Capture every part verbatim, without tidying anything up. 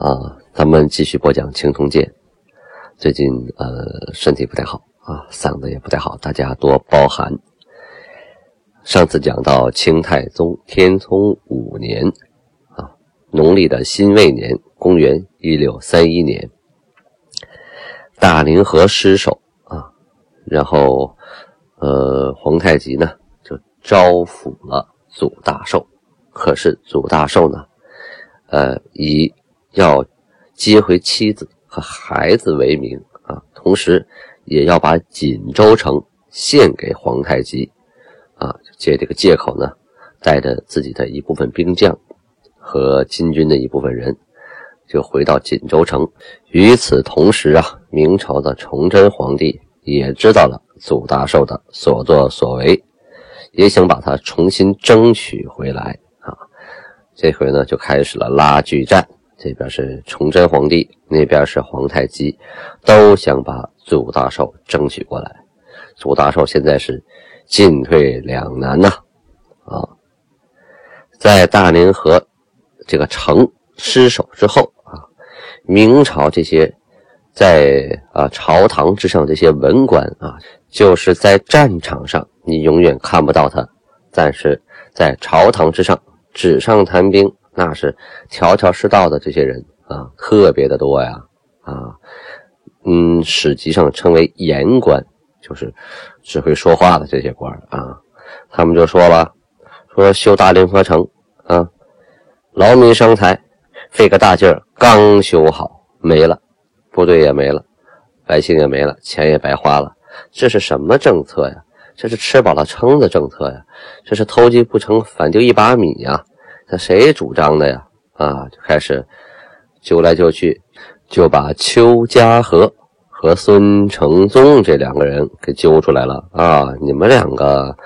啊，咱们继续播讲《清通鉴》。最近呃身体不太好啊，嗓子也不太好，大家多包涵。上次讲到清太宗天聪五年啊，农历的辛未年，公元一六三一年，大凌河失守啊，然后呃皇太极呢就招抚了祖大寿。可是祖大寿呢，呃，以要接回妻子和孩子为名啊，同时也要把锦州城献给皇太极啊，借这个借口呢，带着自己的一部分兵将和金军的一部分人，就回到锦州城。与此同时啊，明朝的崇祯皇帝也知道了祖大寿的所作所为，也想把他重新争取回来。这回呢就开始了拉锯战，这边是崇祯皇帝，那边是皇太极，都想把祖大寿争取过来。祖大寿现在是进退两难呐、啊，啊，在大凌河这个城失守之后啊，明朝这些在啊朝堂之上这些文官啊，就是在战场上你永远看不到他，但是在朝堂之上，纸上谈兵，那是条条是道的这些人啊，特别的多呀啊，嗯，史籍上称为言官，就是只会说话的这些官啊。他们就说了，说修大凌河城啊，劳民伤财，费个大劲儿，刚修好没了，部队也没了，百姓也没了，钱也白花了，这是什么政策呀？这是吃饱了撑的政策呀，这是偷鸡不成反丢一把米呀，那谁主张的呀？啊，就开始揪来揪去，就把邱家和和孙承宗这两个人给揪出来了啊！你们两个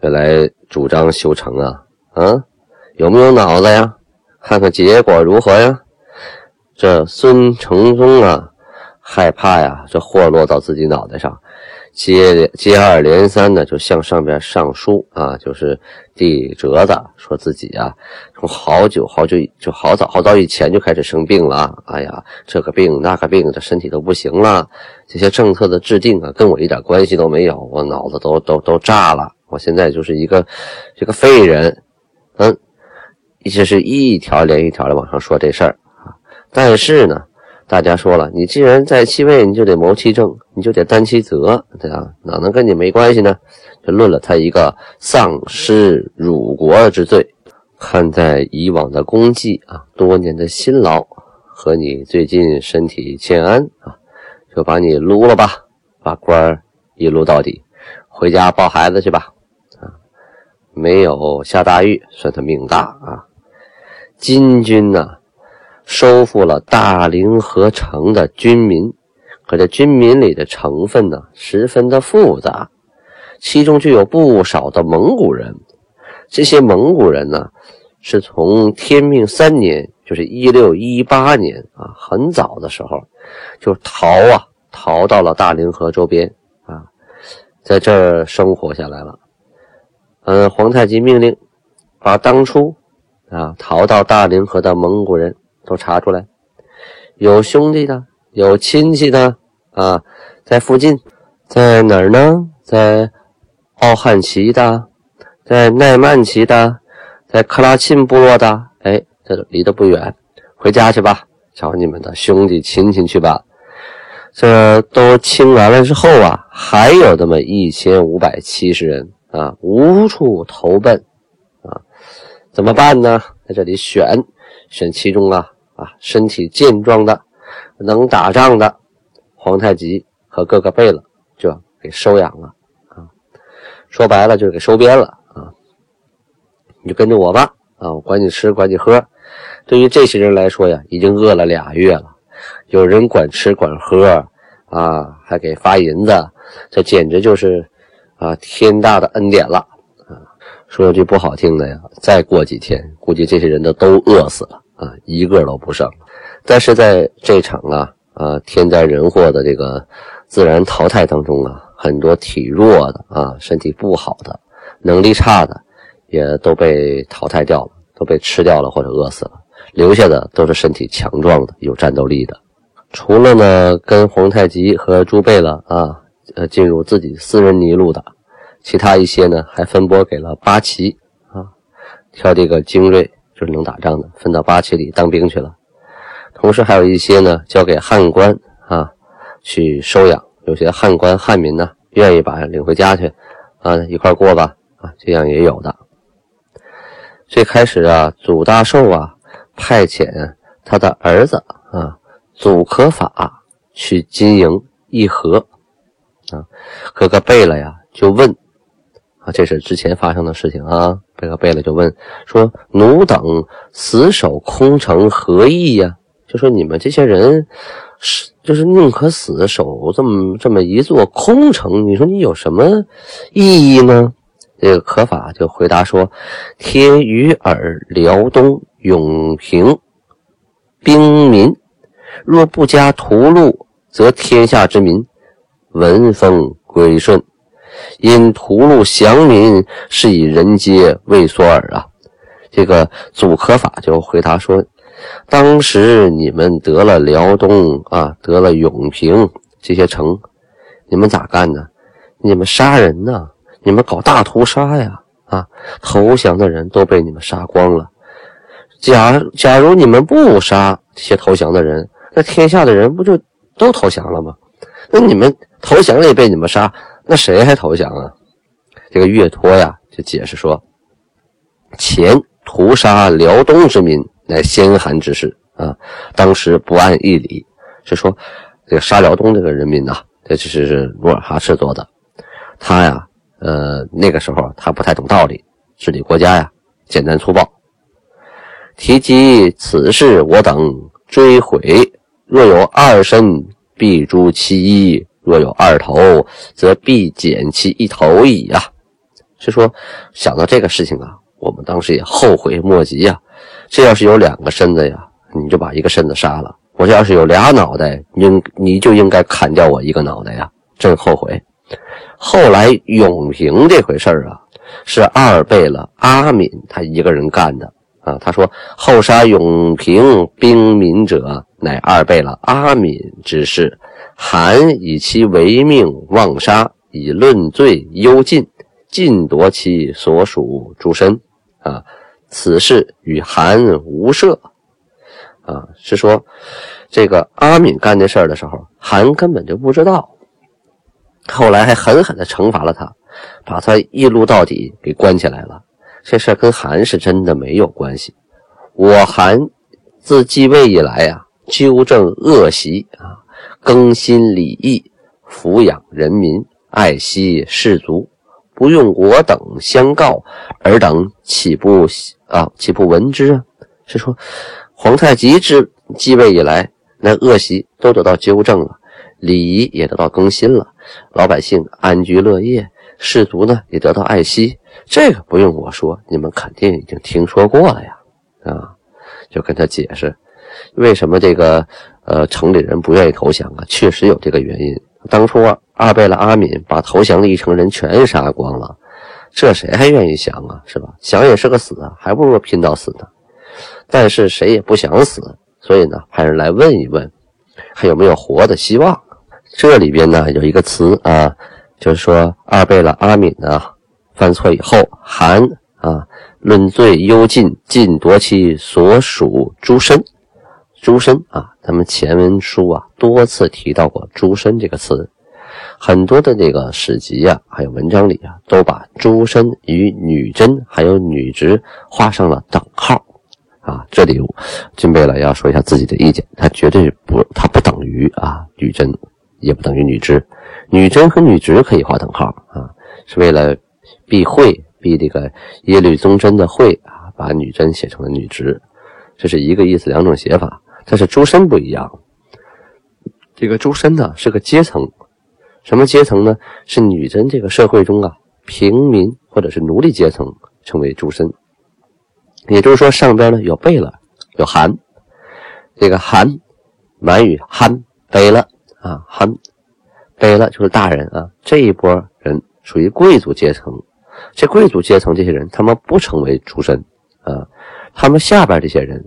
原来主张修城啊，啊，有没有脑子呀？看看结果如何呀？这孙承宗啊，害怕呀，这祸落到自己脑袋上。接接二连三的就向上边上书啊，就是递折子，说自己啊，从好久好久就好早好早以前就开始生病了。哎呀，这个病那个病，这身体都不行了。这些政策的制定啊，跟我一点关系都没有，我脑子都都都炸了。我现在就是一个这个废人，嗯，一直是一条连一条的往上说这事儿啊。但是呢，大家说了，你既然在其位，你就得谋其政，你就得担其责，对啊，哪能跟你没关系呢？就论了他一个丧失辱国之罪。看在以往的功绩啊，多年的辛劳和你最近身体欠安啊，就把你撸了吧，把官一撸到底，回家抱孩子去吧。啊，没有下大狱，算他命大啊。金军呢、啊？收复了大凌河城的军民，可这军民里的成分呢，十分的复杂，其中就有不少的蒙古人。这些蒙古人呢，是从天命三年，就是一六一八年啊，很早的时候就逃啊，逃到了大凌河周边啊，在这儿生活下来了。嗯，皇太极命令把当初啊逃到大凌河的蒙古人都查出来，有兄弟的，有亲戚的啊，在附近，在哪儿呢？在奥汉旗的，在奈曼旗的，在克拉沁部落的，哎，这离得不远，回家去吧，找你们的兄弟亲戚去吧。这都清完了之后啊，还有那么一千五百七十人啊，无处投奔啊，怎么办呢？在这里选选其中啊。啊，身体健壮的，能打仗的，皇太极和各个贝勒就给收养了啊。说白了就是给收编了啊。你就跟着我吧啊，我管你吃，管你喝。对于这些人来说呀，已经饿了俩月了，有人管吃管喝啊，还给发银子，这简直就是啊天大的恩典了啊！说句不好听的呀，再过几天，估计这些人都都饿死了啊，一个都不剩。但是在这场啊啊天灾人祸的这个自然淘汰当中啊，很多体弱的啊，身体不好的，能力差的，也都被淘汰掉了，都被吃掉了或者饿死了，留下的都是身体强壮的，有战斗力的。除了呢跟皇太极和朱贝勒啊呃进入自己私人泥路的，其他一些呢还分拨给了八旗啊，挑这个精锐，就是能打仗的，分到八旗里当兵去了。同时还有一些呢交给汉官啊去收养，有些汉官汉民呢愿意把领回家去啊，一块过吧啊，这样也有的。最开始啊，祖大寿啊派遣他的儿子啊祖可法去金营议和啊，可可贝勒呀就问啊，这是之前发生的事情啊，可可贝勒就问说，奴等死守空城何意呀？就说你们这些人就是宁可死守这么这么一座空城，你说你有什么意义呢？这个可法就回答说，贴于尔辽东永平兵民，若不加屠戮，则天下之民闻风归顺，因屠戮降民，是以人皆畏缩耳啊。这个祖可法就回答说，当时你们得了辽东啊，得了永平这些城，你们咋干呢？你们杀人呢、啊，你们搞大屠杀呀！啊，投降的人都被你们杀光了。假假如你们不杀这些投降的人，那天下的人不就都投降了吗？那你们投降了也被你们杀，那谁还投降啊？这个岳托呀，就解释说：前屠杀辽东之民，乃先韩之事啊，当时不按义理，是说这个杀辽东这个人民呐、啊，这其实是努尔哈赤做的，他呀。呃，那个时候他不太懂道理，治理国家呀，简单粗暴。提及此事，我等追悔。若有二身，必诛其一；若有二头，则必剪其一头矣啊！是说想到这个事情啊，我们当时也后悔莫及呀、啊。这要是有两个身子呀，你就把一个身子杀了；我这要是有俩脑袋，你你就应该砍掉我一个脑袋呀，真后悔。后来永平这回事儿啊，是二贝勒阿敏他一个人干的啊。他说，后杀永平兵民者，乃二贝勒阿敏之事，韩以其为命妄杀，以论罪幽禁，尽夺其所属诸身啊。此事与韩无涉啊。是说这个阿敏干这事儿的时候，韩根本就不知道。后来还狠狠地惩罚了他，把他一路到底给关起来了。这事跟韩是真的没有关系。我韩自继位以来啊，纠正恶习啊，更新礼义，抚养人民，爱惜士卒，不用我等相告，尔等岂不啊岂不闻之啊？是说皇太极之继位以来，那恶习都得到纠正了。礼仪也得到更新了，老百姓安居乐业，士卒呢也得到爱惜，这个不用我说，你们肯定已经听说过了呀，啊，就跟他解释，为什么这个呃城里人不愿意投降啊？确实有这个原因。当初啊，二贝勒阿敏把投降的一城人全杀光了，这谁还愿意降啊？是吧？降也是个死啊，还不如拼到死呢。但是谁也不想死，所以呢，派人来问一问，还有没有活的希望？这里边呢有一个词啊，就是说二贝勒阿敏呢犯错以后，韩啊论罪幽禁，尽夺其所属诸身。诸身啊，咱们前文书啊多次提到过诸身这个词，很多的这个史籍啊还有文章里啊，都把诸身与女真还有女直画上了等号。啊，这里金贝勒要说一下自己的意见，他绝对不，他不等于啊女真，也不等于女直，女真和女直可以划等号啊，是为了避讳，避这个耶律宗真的讳啊，把女真写成了女直，这是一个意思，两种写法。但是诸身不一样，这个诸身呢是个阶层，什么阶层呢？是女真这个社会中啊，平民或者是奴隶阶层称为诸身。也就是说，上边呢有贝勒，有汗，这个汗，满语汗，贝勒啊，汗，贝勒就是大人啊，这一波人属于贵族阶层。这贵族阶层这些人，他们不成为诸身啊，他们下边这些人，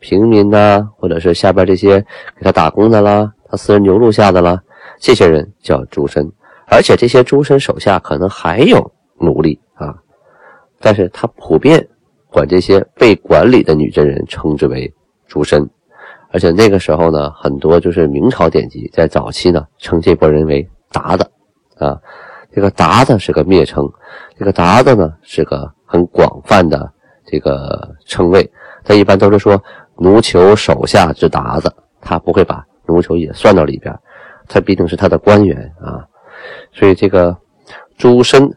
平民呐、啊，或者是下边这些给他打工的啦，他私人牛录下的啦，这些人叫诸身。而且这些诸身手下可能还有奴隶啊，但是他普遍管这些被管理的女真人称之为诸身。而且那个时候呢，很多就是明朝典籍在早期呢称这波人为鞑靼啊。这个鞑靼是个蔑称，这个鞑靼呢是个很广泛的这个称谓，但一般都是说奴酋手下之鞑靼，他不会把奴酋也算到里边，他毕竟是他的官员啊。所以这个诸身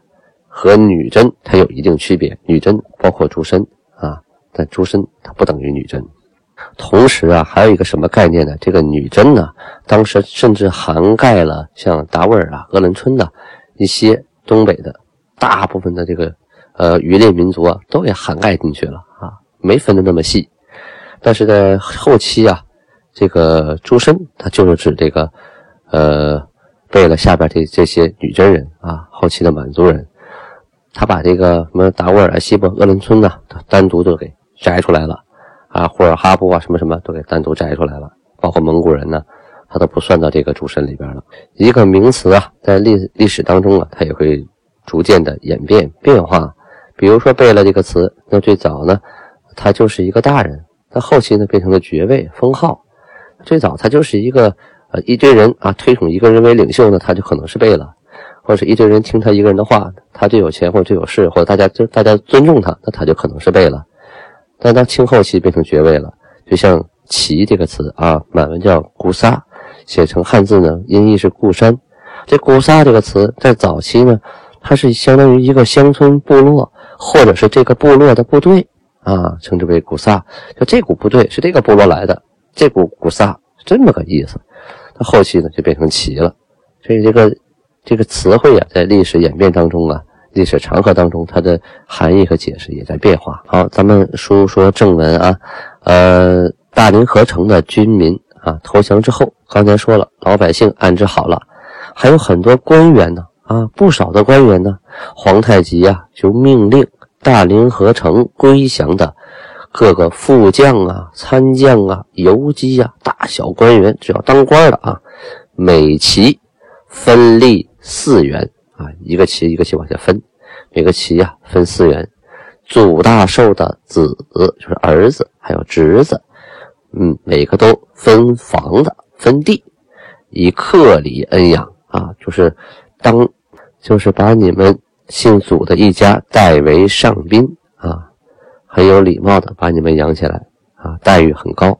和女真它有一定区别，女真包括诸身啊，但诸身它不等于女真。同时啊，还有一个什么概念呢？这个女真呢，当时甚至涵盖了像达斡尔啊、鄂伦春的一些东北的大部分的这个呃渔猎民族啊，都给涵盖进去了啊，没分得那么细。但是在后期啊，这个诸身它就是指这个呃贝勒下边这这些女真人啊，后期的满族人，他把这个什么达斡尔、西伯、鄂伦春啊，单独都给摘出来了。啊，呼尔哈布啊，什么什么都给单独摘出来了，包括蒙古人呢，他都不算到这个诸身里边了。一个名词啊，在历历史当中啊，它也会逐渐的演变变化。比如说贝勒这个词，那最早呢，它就是一个大人，那后期呢变成了爵位、封号。最早它就是一个呃一堆人啊，推崇一个人为领袖呢，他就可能是贝勒，或者是一堆人听他一个人的话，他就有钱或者就有势，或者大家就大家尊重他，那他就可能是贝勒。但到清后期变成爵位了，就像旗这个词啊，满文叫固沙，写成汉字呢，音译是固山。这固沙这个词在早期呢，它是相当于一个乡村部落，或者是这个部落的部队啊，称之为固沙。就这股部队是这个部落来的，这股固沙是这么个意思。到后期呢，就变成旗了。所以这个这个词汇啊，在历史演变当中啊，历史长河当中，它的含义和解释也在变化。好，咱们说说正文啊，呃，大林河城的军民啊投降之后，刚才说了，老百姓安置好了，还有很多官员呢啊，不少的官员呢，皇太极啊就命令大林河城归降的各个副将啊、参将啊、游击啊、大小官员，只要当官的啊，每旗分立四元。啊，一个旗一个旗往下分，每个旗啊分四元。祖大寿的子就是儿子，还有侄子，嗯，每个都分房子分地，以克礼恩养啊，就是当就是把你们姓祖的一家代为上宾啊，很有礼貌的把你们养起来啊，待遇很高。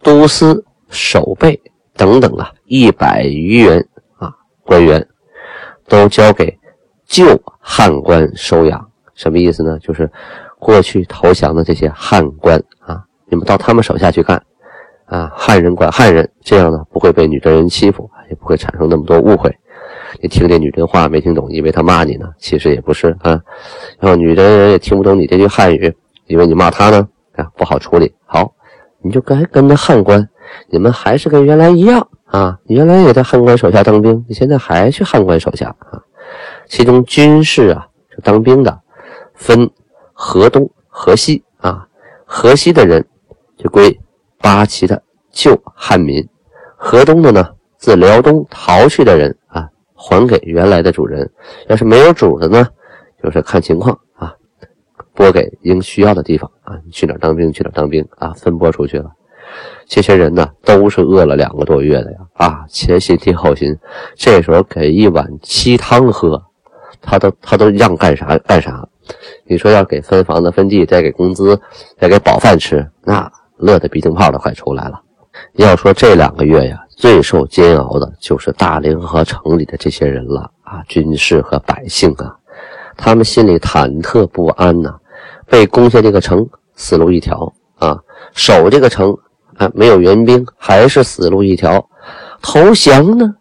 都司、守备等等啊，一百余员啊官员，都交给旧汉官收养。什么意思呢？就是过去投降的这些汉官啊，你们到他们手下去干啊，汉人管汉人，这样呢不会被女真人欺负，也不会产生那么多误会。你听这女真话没听懂，以为他骂你呢，其实也不是啊。然后女真人也听不懂你这句汉语，以为你骂他呢啊，不好处理。好，你就该跟着汉官，你们还是跟原来一样啊，你原来也在汉官手下当兵，你现在还去汉官手下啊。其中军事啊，就当兵的分河东、河西啊，河西的人就归八旗的旧汉民，河东的呢，自辽东逃去的人啊，还给原来的主人。要是没有主的呢，就是看情况啊，拨给应需要的地方啊，你去哪儿当兵去哪儿当兵啊，分拨出去了。这些人呢，都是饿了两个多月的呀！啊，前心替后心，这时候给一碗稀汤喝，他都他都让干啥干啥。你说要给分房子分地，再给工资，再给饱饭吃，那乐得鼻涕泡都快出来了。要说这两个月呀，最受煎熬的就是大凌河城里的这些人了啊，军士和百姓啊，他们心里忐忑不安呐、啊，被攻下这个城，死路一条。啊，守这个城啊，没有援兵，还是死路一条。投降呢，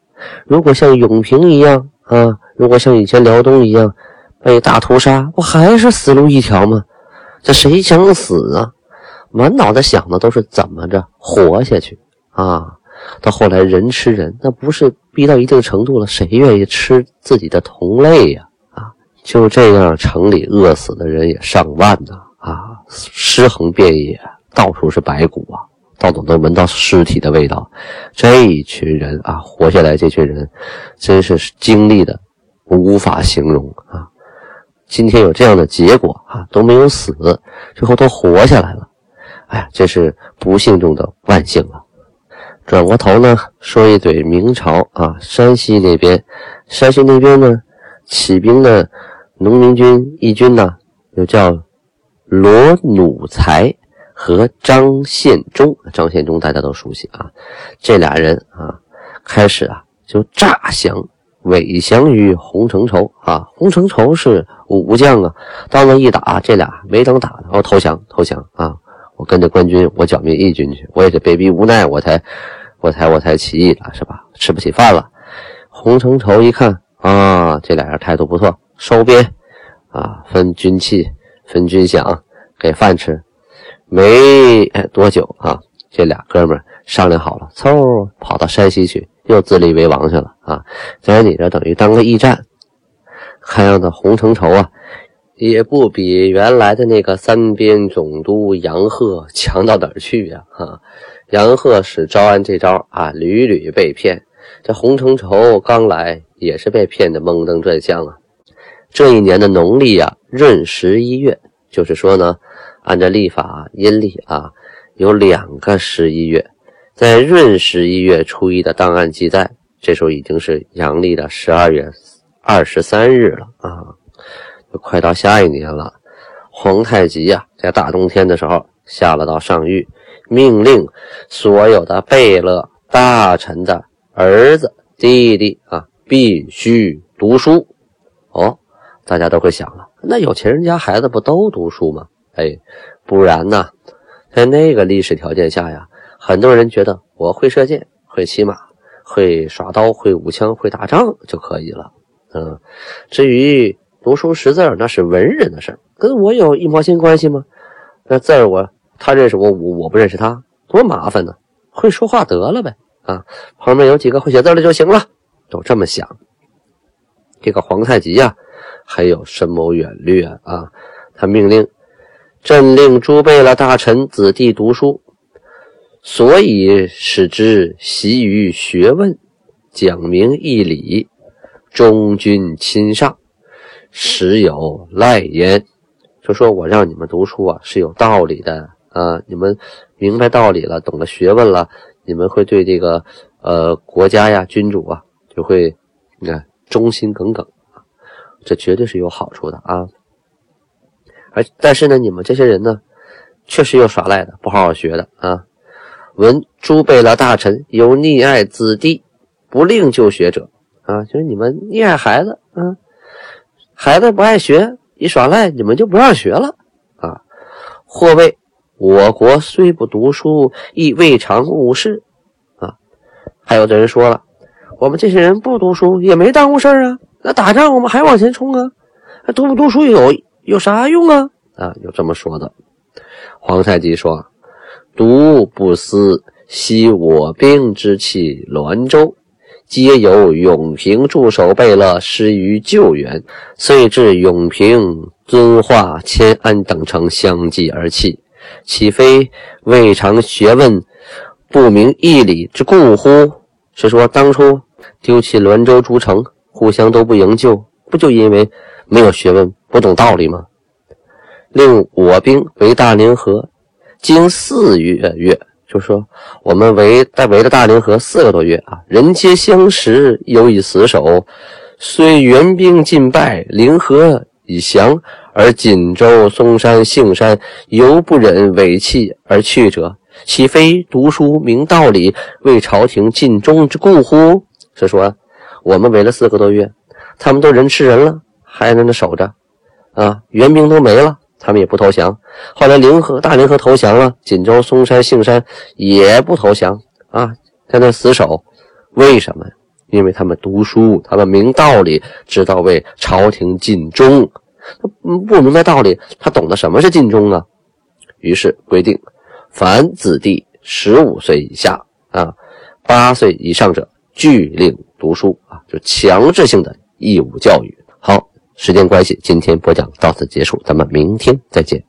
如果像永平一样啊，如果像以前辽东一样被大屠杀，不还是死路一条吗？这谁想死啊？满脑袋想的都是怎么着活下去啊。到后来人吃人，那不是逼到一定程度了，谁愿意吃自己的同类呀？啊，就这样，城里饿死的人也上万呢，啊，尸横遍野，到处是白骨啊，到处能闻到尸体的味道。这一群人啊，活下来这群人，真是经历的无法形容啊！今天有这样的结果啊，都没有死，最后都活下来了。哎，这是不幸中的万幸了。转过头呢，说一嘴明朝啊，山西那边，山西那边呢，起兵的农民军义军呢，又叫罗努才和张献忠。张献忠大家都熟悉啊，这俩人啊，开始啊就诈降伪降于洪承畴啊，洪承畴是武将啊，当了一打，这俩没等打，然后投降，投降啊，我跟着官军，我剿灭义军去，我也是被逼无奈，我才。我才我才起义了，是吧？吃不起饭了。洪承畴一看啊，这俩人态度不错，收编啊，分军器，分军饷，给饭吃。没多久啊，这俩哥们儿商量好了，凑跑到山西去，又自立为王去了啊。在你这等于当个驿站，看样子洪承畴啊，也不比原来的那个三边总督杨鹤强到哪儿去呀、啊？啊，杨鹤使招安这招啊，屡屡被骗。这洪承畴刚来也是被骗得蒙登转向啊。这一年的农历啊，闰十一月，就是说呢，按照历法阴历啊，有两个十一月。在闰十一月初一的档案记载，这时候已经是阳历的十二月二十三日了啊。就快到下一年了，皇太极啊，在大冬天的时候下了道上谕，命令所有的贝勒大臣的儿子弟弟啊，必须读书。哦，大家都会想了，那有钱人家孩子不都读书吗？哎，不然呢，在那个历史条件下呀，很多人觉得我会射箭，会骑马，会耍刀，会舞枪，会打仗就可以了。嗯，至于读书识字儿，那是文人的事儿，跟我有一毛钱关系吗？那字儿我他认识我，我我不认识他，多麻烦呢！会说话得了呗，啊，旁边有几个会写字的就行了，都这么想。这个皇太极啊，还有深谋远虑啊，啊，他命令朕令诸贝勒大臣子弟读书，所以使之习于学问，讲明义理，忠君亲上。实有赖焉，就说我让你们读书啊，是有道理的啊！你们明白道理了，懂了学问了，你们会对这个呃国家呀、君主啊，就会你看忠心耿耿，这绝对是有好处的啊！而但是呢，你们这些人呢，确实有耍赖的，不好好学的啊！闻诸贝勒大臣有溺爱子弟，不令就学者啊，就是你们溺爱孩子啊。孩子不爱学，一耍赖，你们就不让学了啊！或谓我国虽不读书，亦未尝误事啊！还有的人说了，我们这些人不读书也没耽误事儿啊，那打仗我们还往前冲啊，读不读书有有啥用啊？啊，有这么说的。皇太极说：“读不思，惜我兵之气，滦州。”皆由永平驻守贝勒失于救援，遂至永平、遵化、迁安等城相继而弃，岂非未尝学问不明义理之故乎？是说当初丢弃滦州诸城，互相都不营救，不就因为没有学问，不懂道理吗？令我兵围大凌河，经四月月。就说我们围在围着大凌河四个多月啊，人皆相识，犹以死守。虽援兵尽败，凌河已降，而锦州、嵩山、杏山犹不忍委弃而去者，岂非读书明道理，为朝廷尽忠之故乎？是说我们围了四个多月，他们都人吃人了，还在那守着啊，援兵都没了，他们也不投降。后来临河大临河投降了，锦州、松山、杏山也不投降啊，在那死守。为什么？因为他们读书，他们明道理，知道为朝廷尽忠。不明白道理，他懂得什么是尽忠啊？于是规定，凡子弟十五岁以下啊，八岁以上者俱令读书啊，就强制性的义务教育。好，时间关系，今天播讲到此结束，咱们明天再见。